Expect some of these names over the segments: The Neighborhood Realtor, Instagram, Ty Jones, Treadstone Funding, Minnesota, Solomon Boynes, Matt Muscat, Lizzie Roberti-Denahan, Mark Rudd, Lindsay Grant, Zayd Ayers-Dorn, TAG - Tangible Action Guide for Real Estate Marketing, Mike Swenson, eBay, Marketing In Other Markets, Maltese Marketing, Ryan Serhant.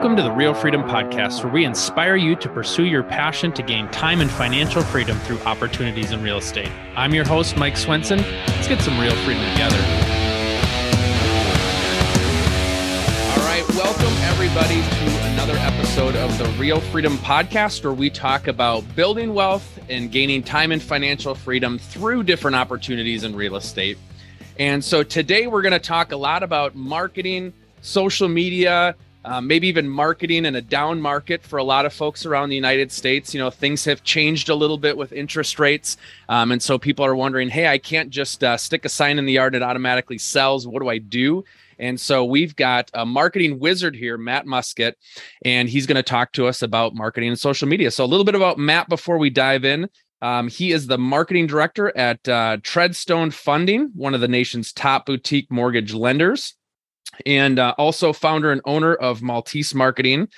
Welcome to the Real Freedom Podcast, where we inspire you to pursue your passion to gain time and financial freedom through opportunities in real estate. I'm your host, Mike Swenson. Let's get some real freedom together. All right, welcome everybody to another episode of the Real Freedom Podcast, where we talk about building wealth and gaining time and financial freedom through different opportunities in real estate. And so today we're going to talk a lot about marketing, social media, maybe even marketing in a down market for a lot of folks around the United States. You know, things have changed a little bit with interest rates. And so people are wondering, hey, I can't just stick a sign in the yard and it automatically sells. What do I do? And so we've got a marketing wizard here, Matt Muscat, and he's going to talk to us about marketing and social media. So a little bit about Matt before we dive in. He is the marketing director at Treadstone Funding, one of the nation's top boutique mortgage lenders, and also founder and owner of Maltese Marketing.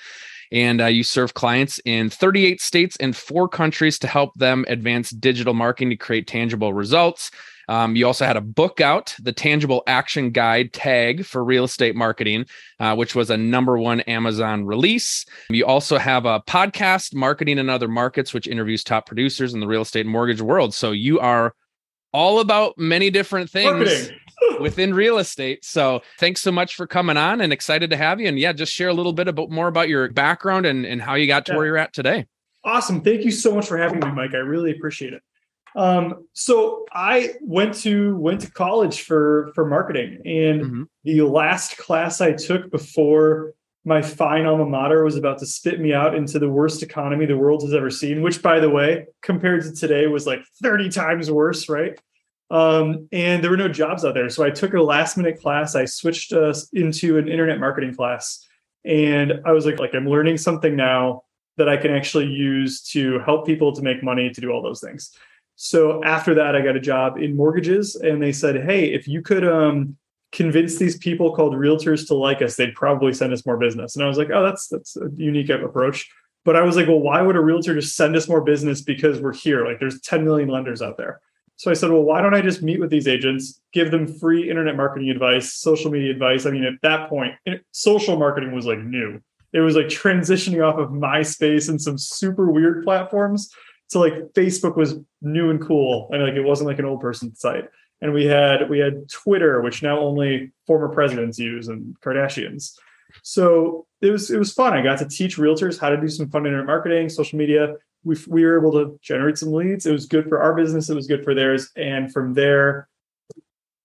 And you serve clients in 38 states and 4 countries to help them advance digital marketing to create tangible results. You also had a book out, The Tangible Action Guide, TAG for Real Estate Marketing, which was a #1 Amazon release. You also have a podcast, Marketing in Other Markets, which interviews top producers in the real estate mortgage world. So you are all about many different things marketing within real estate. So thanks so much for coming on, and excited to have you. And yeah, just share a little bit about more about your background and how you got to where you're at today. Awesome. Thank you so much for having me, Mike. I really appreciate it. So I went to college for marketing, and the last class I took before my fine alma mater was about to spit me out into the worst economy the world has ever seen, which, by the way, compared to today was like 30 times worse, right? And there were no jobs out there. So I took a last minute class. I switched into an internet marketing class, and I was like, I'm learning something now that I can actually use to help people, to make money, to do all those things. So after that, I got a job in mortgages, and they said, hey, if you could convince these people called realtors to like us, they'd probably send us more business. And I was like, oh, that's a unique approach. But I was like, well, why would a realtor just send us more business because we're here? Like, there's 10 million lenders out there. So I said, well, why don't I just meet with these agents, give them free internet marketing advice, social media advice. I mean, at that point, social marketing was like new. It was like transitioning off of MySpace and some super weird platforms. So like Facebook was new and cool. I mean, like, it wasn't like an old person site. And we had Twitter, which now only former presidents use, and Kardashians. So it was fun. I got to teach realtors how to do some fun internet marketing, social media. We were able to generate some leads. It was good for our business. It was good for theirs. And from there,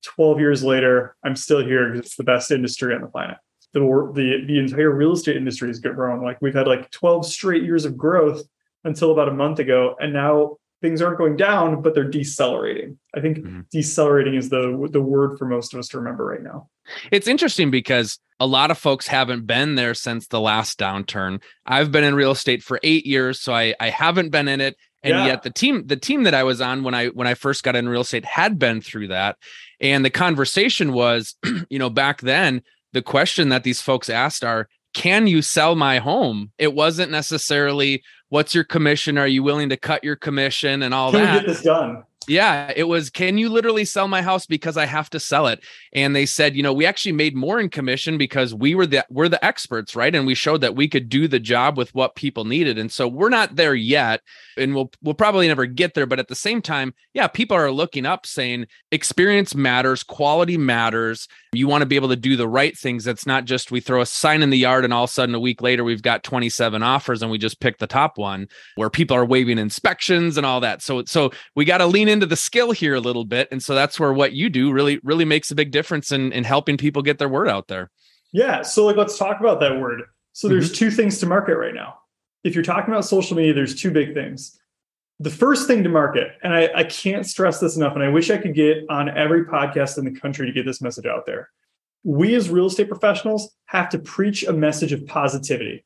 12 years later, I'm still here because it's the best industry on the planet. The entire real estate industry has grown. Like, we've had like 12 straight years of growth until about a month ago. And now things aren't going down, but they're decelerating. I think decelerating is the word for most of us to remember right now. It's interesting because a lot of folks haven't been there since the last downturn. I've been in real estate for 8 years, so I haven't been in it. And yet the team that I was on when I first got in real estate had been through that. And the conversation was, you know, back then, the question that these folks asked are, can you sell my home? It wasn't necessarily, what's your commission? Are you willing to cut your commission and all that? Can we get this done? Yeah, it was, can you literally sell my house because I have to sell it? And they said, you know, we actually made more in commission because we're the experts, right? And we showed that we could do the job with what people needed. And so we're not there yet, and we'll probably never get there. But at the same time, yeah, people are looking up saying experience matters, quality matters. You want to be able to do the right things. That's not just we throw a sign in the yard and all of a sudden a week later, we've got 27 offers and we just pick the top one, where people are waiving inspections and all that. So we got to lean into the skill here a little bit. And so that's where what you do really, really makes a big difference in helping people get their word out there. Yeah. So like, let's talk about that word. So there's two things to market right now. If you're talking about social media, there's two big things. The first thing to market, and I can't stress this enough, and I wish I could get on every podcast in the country to get this message out there. We as real estate professionals have to preach a message of positivity,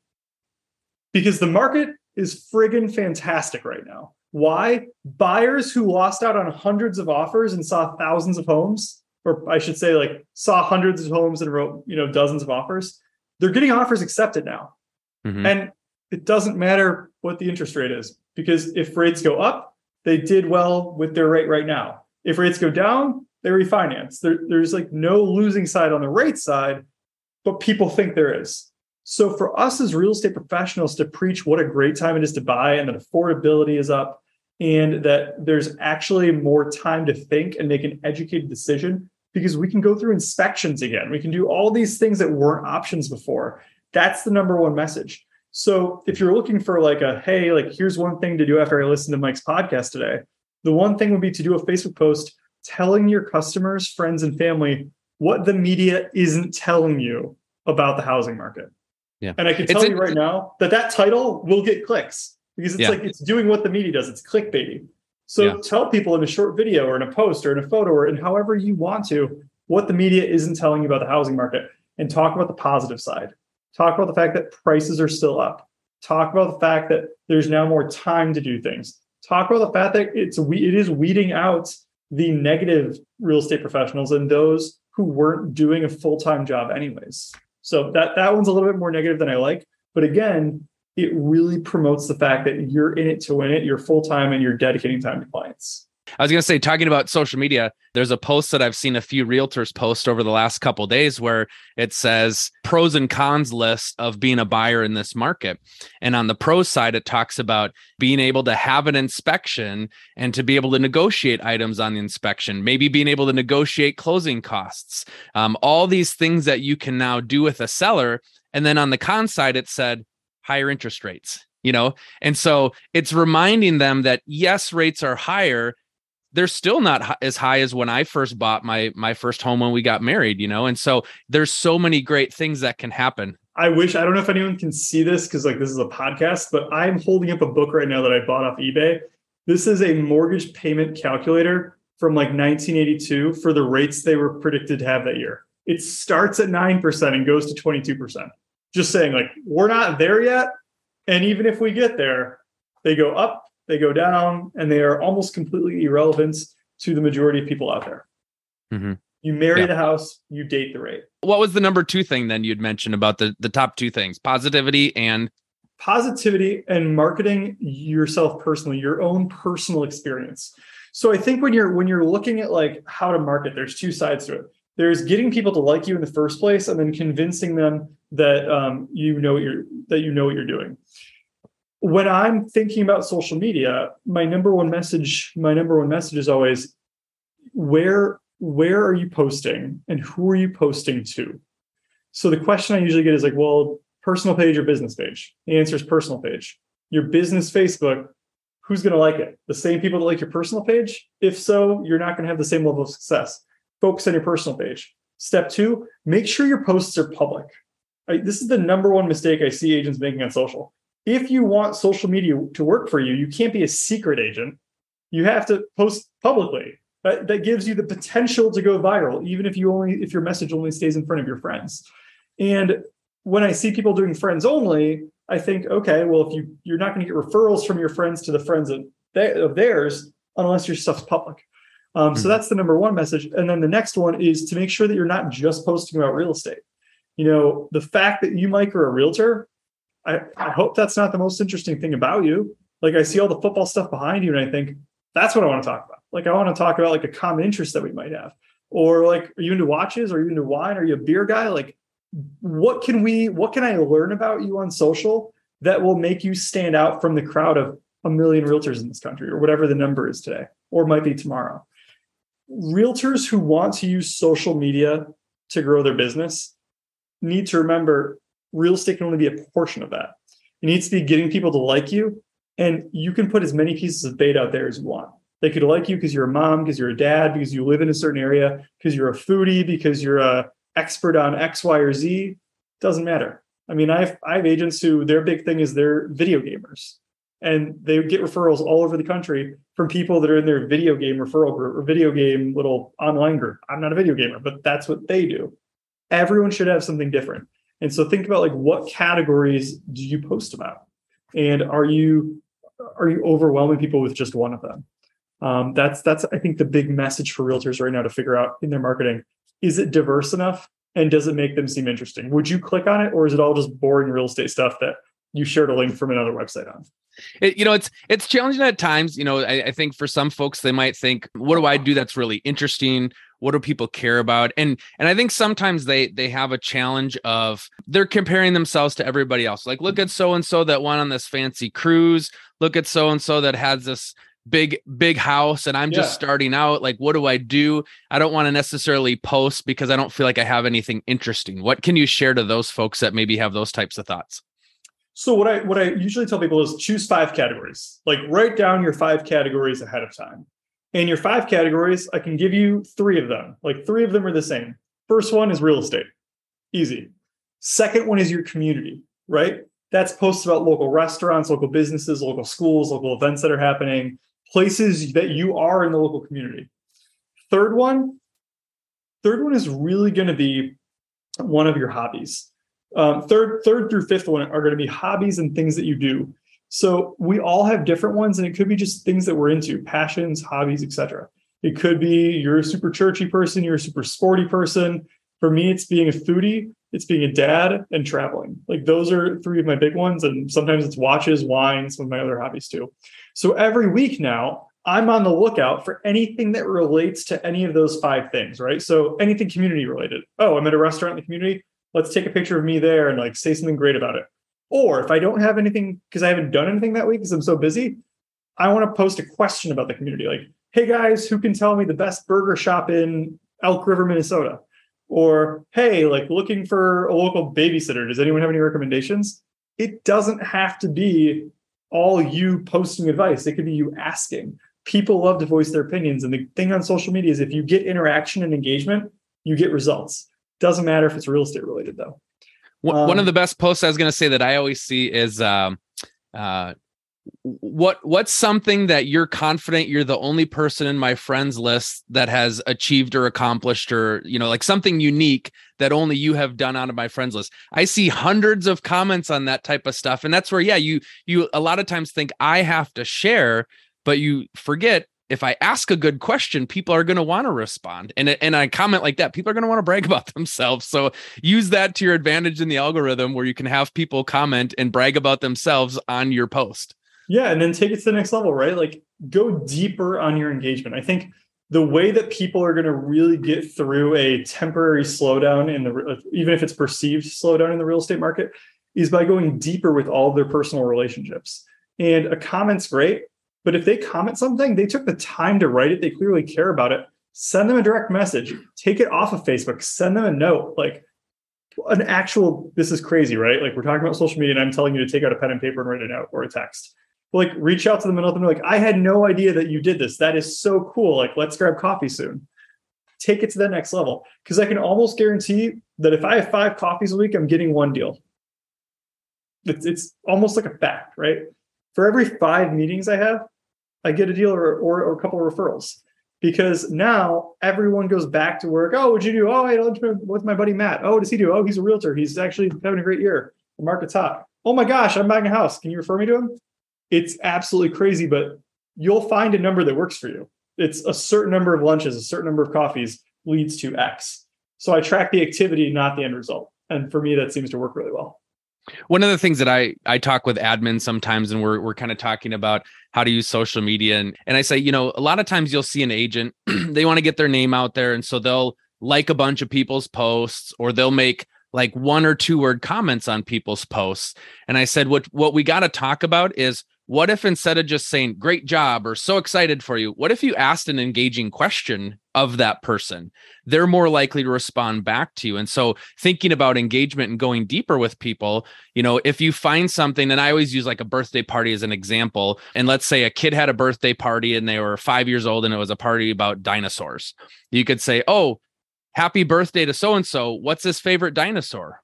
because the market is friggin' fantastic right now. Why? Buyers who lost out on hundreds of offers and saw thousands of homes, or I should say like saw hundreds of homes and wrote, you know, dozens of offers, they're getting offers accepted now. And it doesn't matter what the interest rate is, because if rates go up, they did well with their rate right now. If rates go down, they refinance. There's like no losing side on the rate side, but people think there is. So for us as real estate professionals to preach what a great time it is to buy and that affordability is up and that there's actually more time to think and make an educated decision because we can go through inspections again. We can do all these things that weren't options before. That's the number one message. So if you're looking for like a, hey, like here's one thing to do after I listen to Mike's podcast today, the one thing would be to do a Facebook post telling your customers, friends, and family what the media isn't telling you about the housing market. Yeah. And I can tell you right now that that title will get clicks because it's like, it's doing what the media does. It's clickbaity. So tell people in a short video or in a post or in a photo or in however you want to, what the media isn't telling you about the housing market and talk about the positive side. Talk about the fact that prices are still up. Talk about the fact that there's now more time to do things. Talk about the fact that it is weeding out the negative real estate professionals and those who weren't doing a full-time job anyways. So that one's a little bit more negative than I like. But again, it really promotes the fact that you're in it to win it. You're full-time and you're dedicating time to clients. I was going to say, talking about social media, there's a post that I've seen a few realtors post over the last couple of days where it says pros and cons list of being a buyer in this market. And on the pro side, it talks about being able to have an inspection and to be able to negotiate items on the inspection, maybe being able to negotiate closing costs, all these things that you can now do with a seller. And then on the con side, it said higher interest rates, you know? And so it's reminding them that yes, rates are higher. They're still not as high as when I first bought my first home when we got married, you know? And so there's so many great things that can happen. I don't know if anyone can see this because like this is a podcast, but I'm holding up a book right now that I bought off eBay. This is a mortgage payment calculator from like 1982 for the rates they were predicted to have that year. It starts at 9% and goes to 22%. Just saying like, we're not there yet. And even if we get there, they go up, they go down, and they are almost completely irrelevant to the majority of people out there. Mm-hmm. You marry the house, you date the rate. What was the number two thing then you'd mentioned about the top two things? Positivity and marketing yourself personally, your own personal experience. So I think when you're looking at like how to market, there's two sides to it. There's getting people to like you in the first place, and then convincing them that you know what you're doing. When I'm thinking about social media, my number one message is always where are you posting and who are you posting to? So the question I usually get is like, well, personal page or business page? The answer is personal page. Your business Facebook, who's going to like it? The same people that like your personal page? If so, you're not going to have the same level of success. Focus on your personal page. Step two, make sure your posts are public. This is the number one mistake I see agents making on social. If you want social media to work for you, you can't be a secret agent. You have to post publicly. That gives you the potential to go viral, even if your message only stays in front of your friends. And when I see people doing friends only, I think, okay, well, if you're not going to get referrals from your friends to the friends of theirs unless your stuff's public. So that's the number one message. And then the next one is to make sure that you're not just posting about real estate. You know, the fact that you, Mike, are a realtor, I hope that's not the most interesting thing about you. Like I see all the football stuff behind you and I think that's what I want to talk about. Like I want to talk about like a common interest that we might have, or like, are you into watches? Are you into wine? Are you a beer guy? Like what can I learn about you on social that will make you stand out from the crowd of a million realtors in this country, or whatever the number is today, or might be tomorrow. Realtors who want to use social media to grow their business need to remember real estate can only be a portion of that. It needs to be getting people to like you, and you can put as many pieces of bait out there as you want. They could like you because you're a mom, because you're a dad, because you live in a certain area, because you're a foodie, because you're a expert on X, Y, or Z. Doesn't matter. I mean, I have agents who their big thing is they're video gamers, and they get referrals all over the country from people that are in their video game referral group or video game little online group. I'm not a video gamer, but that's what they do. Everyone should have something different. And so think about like, what categories do you post about? And are you overwhelming people with just one of them? That's I think the big message for realtors right now to figure out in their marketing. Is it diverse enough? And does it make them seem interesting? Would you click on it? Or is it all just boring real estate stuff that you shared a link from another website on. It's challenging at times. I think for some folks, they might think, what do I do that's really interesting? What do people care about? And I think sometimes they have a challenge of they're comparing themselves to everybody else. Like, look at so-and-so that went on this fancy cruise. Look at so-and-so that has this big house and I'm just starting out. Like, what do I do? I don't want to necessarily post because I don't feel like I have anything interesting. What can you share to those folks that maybe have those types of thoughts? So what I usually tell people is choose 5 categories. Like, write down your 5 categories ahead of time. And your 5 categories, I can give you 3 of them. Like, 3 of them are the same. First one is real estate. Easy. Second one is your community, right? That's posts about local restaurants, local businesses, local schools, local events that are happening, places that you are in the local community. Third one is really going to be one of your hobbies. Third through fifth one are going to be hobbies and things that you do. So we all have different ones, and it could be just things that we're into, passions, hobbies, etc. It could be you're a super churchy person, you're a super sporty person. For me, it's being a foodie, it's being a dad, and traveling. Like, those are 3 of my big ones, and sometimes it's watches, wine, some of my other hobbies too. So every week now, I'm on the lookout for anything that relates to any of those 5 things, right? So anything community related. Oh, I'm at a restaurant in the community. Let's take a picture of me there and like say something great about it. Or if I don't have anything, because I haven't done anything that week because I'm so busy, I want to post a question about the community. Like, hey guys, who can tell me the best burger shop in Elk River, Minnesota? Or, hey, like, looking for a local babysitter. Does anyone have any recommendations? It doesn't have to be all you posting advice. It could be you asking. People love to voice their opinions. And the thing on social media is if you get interaction and engagement, you get results. Doesn't matter if it's real estate related, though. One of the best posts I was going to say that I always see is what's something that you're confident you're the only person in my friends list that has achieved or accomplished, or, like something unique that only you have done out of my friends list. I see hundreds of comments on that type of stuff. And that's where, you a lot of times think I have to share, but you forget. If I ask a good question, people are going to want to respond. And I comment like that, people are going to want to brag about themselves. So use that to your advantage in the algorithm where you can have people comment and brag about themselves on your post. Yeah. And then take it to the next level, right? Like, go deeper on your engagement. I think the way that people are going to really get through a temporary slowdown in the, even if it's perceived slowdown in the real estate market, is by going deeper with all of their personal relationships. And a comment's great. But if they comment something, they took the time to write it, they clearly care about it, send them a direct message, take it off of Facebook, send them a note, like an actual, this is crazy, right? Like, we're talking about social media and I'm telling you to take out a pen and paper and write a note or a text. But like, reach out to them and let them know, like, I had no idea that you did this. That is so cool. Like, let's grab coffee soon. Take it to the next level. Because I can almost guarantee that if I have 5 coffees a week, I'm getting 1 deal. It's almost like a fact, right? For every 5 meetings I have, I get a deal or a couple of referrals, because now everyone goes back to work. Oh, what'd you do? Oh, I had lunch with my buddy Matt. Oh, what does he do? Oh, he's a realtor. He's actually having a great year. The market's hot. Oh my gosh, I'm buying a house. Can you refer me to him? It's absolutely crazy, but you'll find a number that works for you. It's a certain number of lunches, a certain number of coffees leads to X. So I track the activity, not the end result. And for me, that seems to work really well. One of the things that I talk with admins sometimes, and we're kind of talking about how to use social media. And I say, a lot of times you'll see an agent, they want to get their name out there. And so they'll like a bunch of people's posts, or they'll make like 1 or 2 word comments on people's posts. And I said, what we got to talk about is, what if instead of just saying, great job, or so excited for you, what if you asked an engaging question of that person? They're more likely to respond back to you. And so thinking about engagement and going deeper with people, if you find something, and I always use like a birthday party as an example. And let's say a kid had a birthday party and they were 5 years old and it was a party about dinosaurs. You could say, oh, happy birthday to so-and-so. What's his favorite dinosaur?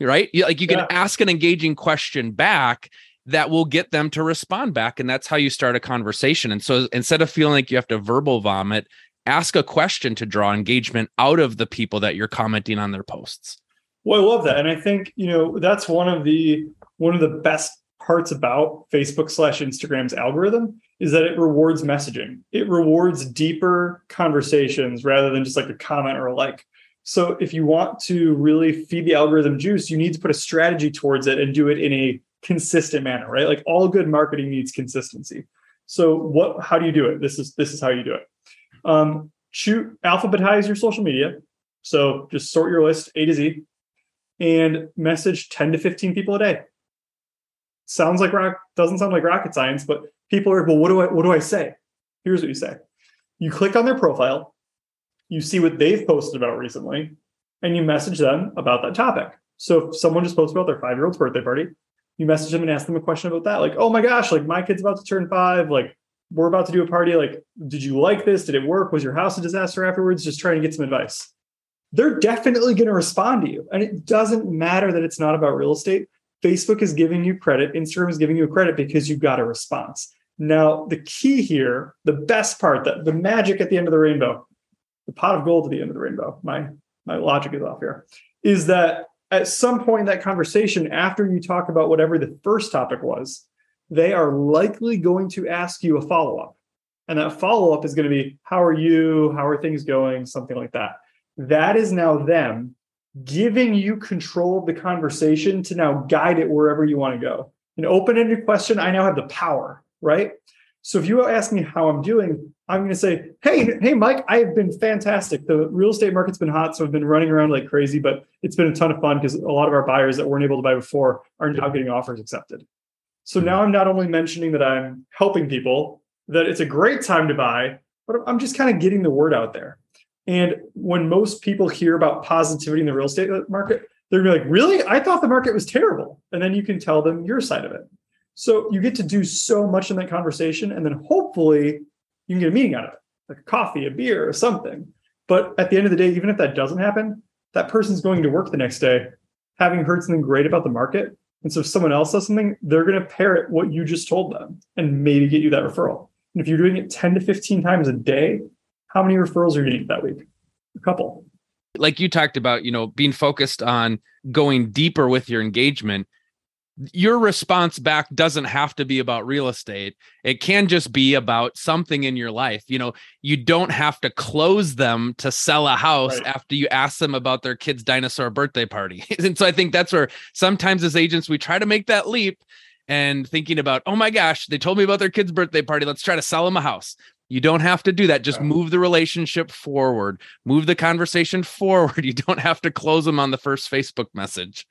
Right? Like, you can ask an engaging question back that will get them to respond back. And that's how you start a conversation. And so instead of feeling like you have to verbal vomit, ask a question to draw engagement out of the people that you're commenting on their posts. Well, I love that. And I think, that's one of the best parts about Facebook / Instagram's algorithm is that it rewards messaging. It rewards deeper conversations rather than just like a comment or a like. So if you want to really feed the algorithm juice, you need to put a strategy towards it and do it in a consistent manner, right? Like all good marketing needs consistency. So how do you do it? This is how you do it. Alphabetize your social media. So just sort your list A to Z and message 10 to 15 people a day. Doesn't sound like rocket science, but people are, well, what do I say? Here's what you say. You click on their profile, you see what they've posted about recently, and you message them about that topic. So if someone just posted about their 5-year-old's birthday party, you message them and ask them a question about that. Like, oh my gosh, like my kid's about to turn 5. Like we're about to do a party. Like, did you like this? Did it work? Was your house a disaster afterwards? Just trying to get some advice. They're definitely going to respond to you. And it doesn't matter that it's not about real estate. Facebook is giving you credit. Instagram is giving you credit because you got a response. Now, the key here, the best part, the magic at the end of the rainbow, the pot of gold at the end of the rainbow, my logic is off here, is that at some point in that conversation, after you talk about whatever the first topic was, they are likely going to ask you a follow-up. And that follow-up is going to be, how are you? How are things going? Something like that. That is now them giving you control of the conversation to now guide it wherever you want to go. An open-ended question, I now have the power, right? So if you ask me how I'm doing, I'm going to say, hey, Mike, I've been fantastic. The real estate market's been hot, so I've been running around like crazy, but it's been a ton of fun because a lot of our buyers that weren't able to buy before are now getting offers accepted. So now I'm not only mentioning that I'm helping people, that it's a great time to buy, but I'm just kind of getting the word out there. And when most people hear about positivity in the real estate market, they're going to be like, really? I thought the market was terrible. And then you can tell them your side of it. So you get to do so much in that conversation. And then hopefully you can get a meeting out of it, like a coffee, a beer, or something. But at the end of the day, even if that doesn't happen, that person's going to work the next day having heard something great about the market. And so if someone else says something, they're going to parrot what you just told them and maybe get you that referral. And if you're doing it 10 to 15 times a day, how many referrals are you getting that week? A couple. Like you talked about, being focused on going deeper with your engagement. Your response back doesn't have to be about real estate. It can just be about something in your life. You don't have to close them to sell a house right after you ask them about their kid's dinosaur birthday party. And so I think that's where sometimes as agents, we try to make that leap and thinking about, oh my gosh, they told me about their kid's birthday party. Let's try to sell them a house. You don't have to do that. Just move the relationship forward, move the conversation forward. You don't have to close them on the first Facebook message.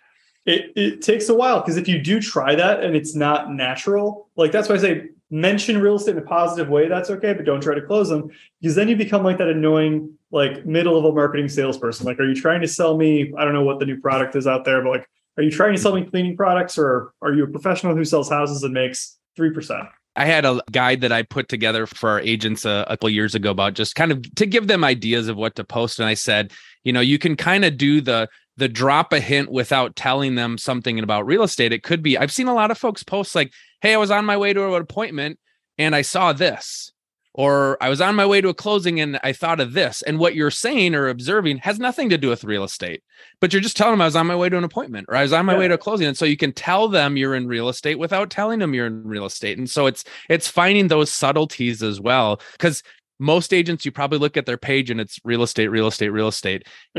It takes a while because if you do try that and it's not natural, like that's why I say mention real estate in a positive way. That's okay, but don't try to close them because then you become like that annoying, like mid-level marketing salesperson. Like, are you trying to sell me? I don't know what the new product is out there, but like, are you trying to sell me cleaning products or are you a professional who sells houses and makes 3%? I had a guide that I put together for our agents a couple of years ago about just kind of to give them ideas of what to post. And I said, you can kind of do the drop a hint without telling them something about real estate. It could be, I've seen a lot of folks post like, hey, I was on my way to an appointment and I saw this, or I was on my way to a closing and I thought of this. And what you're saying or observing has nothing to do with real estate, but you're just telling them I was on my way to an appointment or I was on my way to a closing. And so you can tell them you're in real estate without telling them you're in real estate. And so it's finding those subtleties as well. Because most agents, you probably look at their page and it's real estate. And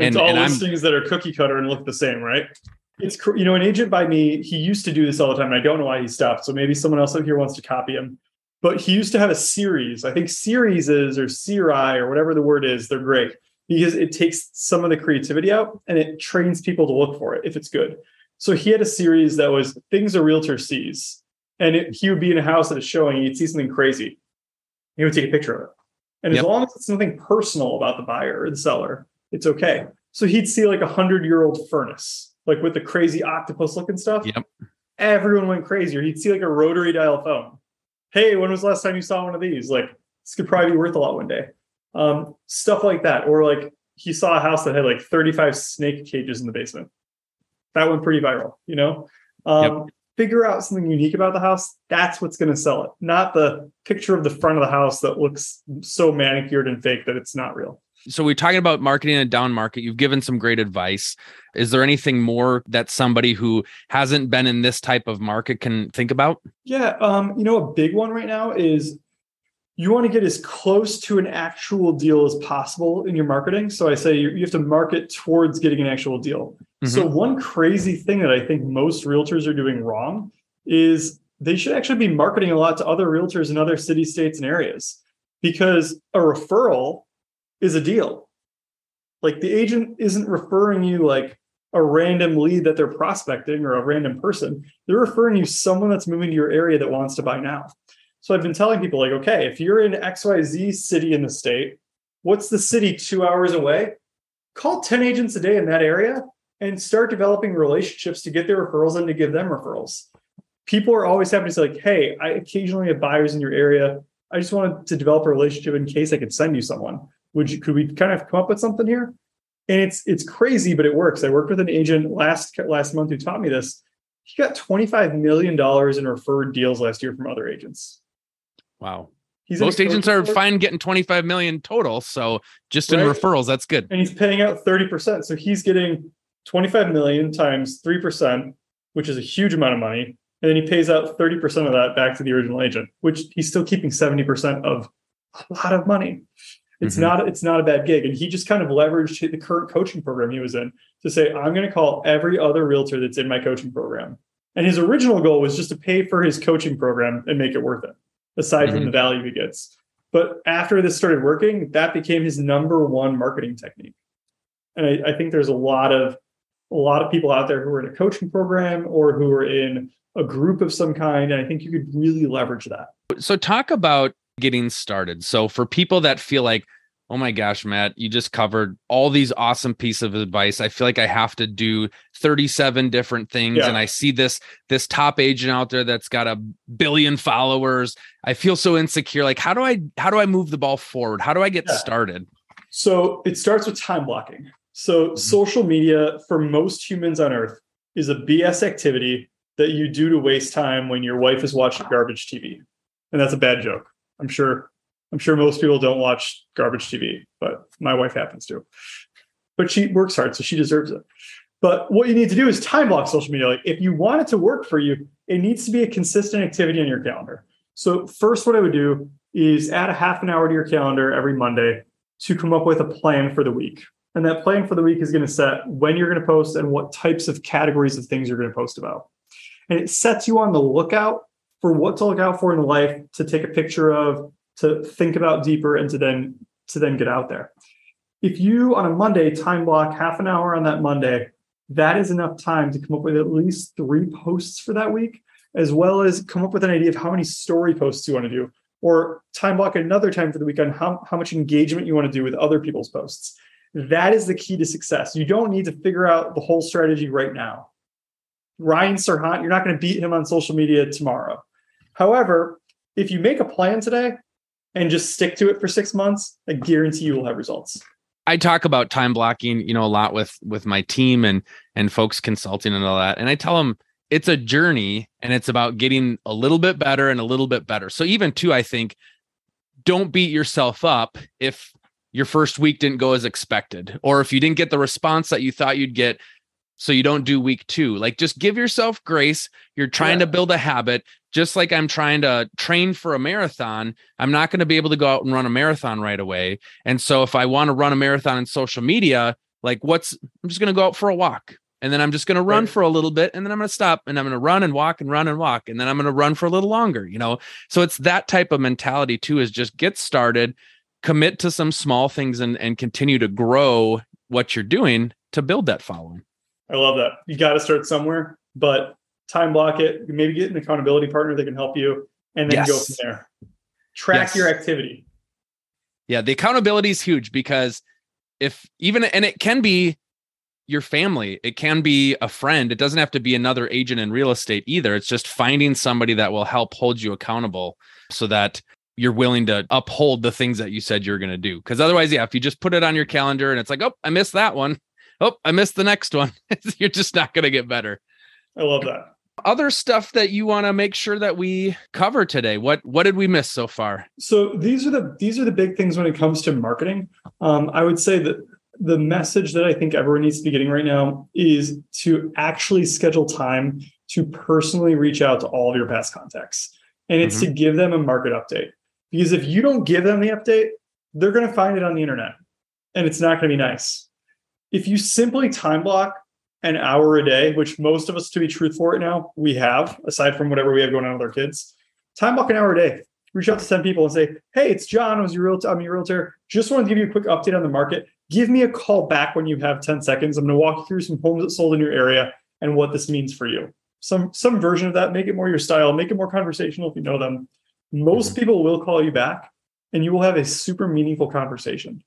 it's all listings that are cookie cutter and look the same, right? It's, an agent by me, he used to do this all the time. And I don't know why he stopped. So maybe someone else out here wants to copy him. But he used to have a series. I think series is, or CRI or whatever the word is, they're great because it takes some of the creativity out and it trains people to look for it if it's good. So he had a series that was things a realtor sees. And he would be in a house at a showing, he'd see something crazy. He would take a picture of it. And as long as it's nothing personal about the buyer or the seller, it's okay. So he'd see like 100-year-old furnace, like with the crazy octopus looking stuff. Yep. Everyone went crazy. Or he'd see like a rotary dial phone. Hey, when was the last time you saw one of these? Like this could probably be worth a lot one day. Stuff like that. Or like he saw a house that had like 35 snake cages in the basement. That went pretty viral, Figure out something unique about the house. That's what's going to sell it. Not the picture of the front of the house that looks so manicured and fake that it's not real. So we're talking about marketing and down market. You've given some great advice. Is there anything more that somebody who hasn't been in this type of market can think about? Yeah. A big one right now is you want to get as close to an actual deal as possible in your marketing. So I say you have to market towards getting an actual deal. So one crazy thing that I think most realtors are doing wrong is they should actually be marketing a lot to other realtors in other cities, states, and areas, because a referral is a deal. Like, the agent isn't referring you like a random lead that they're prospecting or a random person. They're referring you someone that's moving to your area that wants to buy now. So I've been telling people, like, okay, if you're in XYZ city in the state, what's the city 2 hours away? Call 10 agents a day in that area and start developing relationships to get their referrals and to give them referrals. People are always happy to say, like, hey, I occasionally have buyers in your area. I just wanted to develop a relationship in case I could send you someone. Could we kind of come up with something here? And it's crazy, but it works. I worked with an agent last month who taught me this. He got $25 million in referred deals last year from other agents. Wow. Most agents are fine getting 25 million total. So just in referrals, that's good. And he's paying out 30%. So he's getting 25 million times 3%, which is a huge amount of money. And then he pays out 30% of that back to the original agent, which he's still keeping 70% of a lot of money. It's not a bad gig. And he just kind of leveraged the current coaching program he was in to say, I'm going to call every other realtor that's in my coaching program. And his original goal was just to pay for his coaching program and make it worth it, aside from the value he gets. But after this started working, that became his number one marketing technique. And I think there's a lot of people out there who are in a coaching program or who are in a group of some kind. And I think you could really leverage that. So talk about getting started. So for people that feel like, oh my gosh, Matt, you just covered all these awesome pieces of advice. I feel like I have to do 37 different things. Yeah. And I see this top agent out there that's got 1 billion followers. I feel so insecure. Like, how do I move the ball forward? How do I get started? So it starts with time blocking. So social media for most humans on earth is a BS activity that you do to waste time when your wife is watching garbage TV. And that's a bad joke. I'm sure most people don't watch garbage TV, but my wife happens to. But she works hard, so she deserves it. But what you need to do is time block social media. Like, if you want it to work for you, it needs to be a consistent activity on your calendar. So first, what I would do is add a half an hour to your calendar every Monday to come up with a plan for the week. And that plan for the week is going to set when you're going to post and what types of categories of things you're going to post about. And it sets you on the lookout for what to look out for in life, to take a picture of, to think about deeper, and to then get out there. If you, on a Monday, time block half an hour on that Monday, that is enough time to come up with at least 3 posts for that week, as well as come up with an idea of how many story posts you want to do, or time block another time for the week on how much engagement you want to do with other people's posts. That is the key to success. You don't need to figure out the whole strategy right now. Ryan Serhant, you're not going to beat him on social media tomorrow. However, if you make a plan today and just stick to it for 6 months, I guarantee you will have results. I talk about time blocking, a lot with my team and folks consulting and all that. And I tell them it's a journey and it's about getting a little bit better and a little bit better. So even too, I think, don't beat yourself up if your first week didn't go as expected, or if you didn't get the response that you thought you'd get. So you don't do week 2. Like, just give yourself grace. You're trying to build a habit. Just like I'm trying to train for a marathon, I'm not going to be able to go out and run a marathon right away. And so if I want to run a marathon on social media, I'm just going to go out for a walk, and then I'm just going to run for a little bit, and then I'm going to stop, and I'm going to run and walk and run and walk. And then I'm going to run for a little longer, So it's that type of mentality too, is just get started, commit to some small things, and continue to grow what you're doing to build that following. I love that. You got to start somewhere, but time block it. Maybe get an accountability partner that can help you, and then go from there. Track your activity. Yeah, the accountability is huge, because it can be your family, it can be a friend. It doesn't have to be another agent in real estate either. It's just finding somebody that will help hold you accountable so that you're willing to uphold the things that you said you're going to do. Because otherwise, if you just put it on your calendar and it's like, oh, I missed that one. Oh, I missed the next one. You're just not going to get better. I love that. Other stuff that you want to make sure that we cover today. What did we miss so far? So these are the big things when it comes to marketing. I would say that the message that I think everyone needs to be getting right now is to actually schedule time to personally reach out to all of your past contacts. And it's to give them a market update. Because if you don't give them the update, they're going to find it on the internet, and it's not going to be nice. If you simply time block an hour a day, which most of us, to be truthful right now, we have, aside from whatever we have going on with our kids, time block an hour a day. Reach out to 10 people and say, hey, it's John. I'm your realtor. Just wanted to give you a quick update on the market. Give me a call back when you have 10 seconds. I'm going to walk you through some homes that sold in your area and what this means for you. Some version of that. Make it more your style. Make it more conversational if you know them. Most people will call you back and you will have a super meaningful conversation.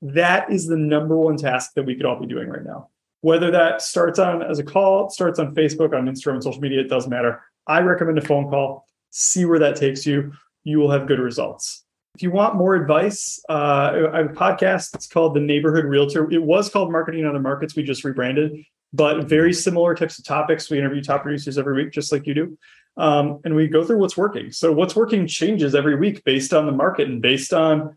That is the number one task that we could all be doing right now. Whether that starts on as a call, starts on Facebook, on Instagram, on social media, it doesn't matter. I recommend a phone call. See where that takes you. You will have good results. If you want more advice, I have a podcast. It's called The Neighborhood Realtor. It was called Marketing in Other Markets. We just rebranded, but very similar types of topics. We interview top producers every week, just like you do. And we go through what's working. So what's working changes every week based on the market and based on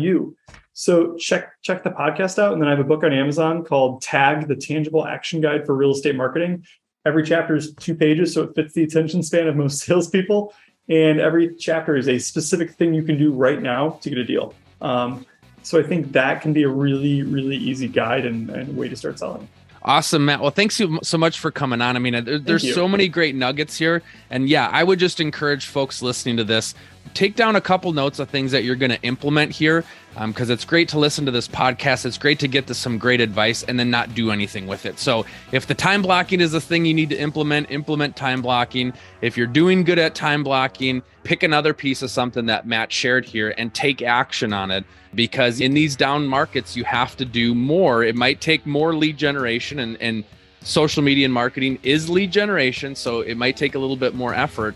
you. So check the podcast out. And then I have a book on Amazon called TAG, the Tangible Action Guide for Real Estate Marketing. Every chapter is 2 pages, so it fits the attention span of most salespeople. And every chapter is a specific thing you can do right now to get a deal. So I think that can be a really, really easy guide and way to start selling. Awesome, Matt. Well, thanks so much for coming on. I mean, there's so many great nuggets here. And yeah, I would just encourage folks listening to this, take down a couple notes of things that you're going to implement here, because it's great to listen to this podcast. It's great to get to some great advice and then not do anything with it. So if the time blocking is the thing you need to implement time blocking. If you're doing good at time blocking, pick another piece of something that Matt shared here and take action on it, because in these down markets, you have to do more. It might take more lead generation, and social media and marketing is lead generation. So it might take a little bit more effort,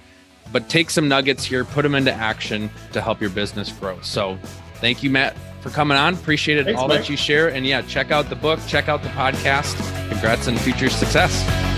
but take some nuggets here, put them into action to help your business grow. So thank you, Matt, for coming on. Appreciate it. Thanks, all Mike. That you share. And yeah, check out the book, check out the podcast. Congrats on future success.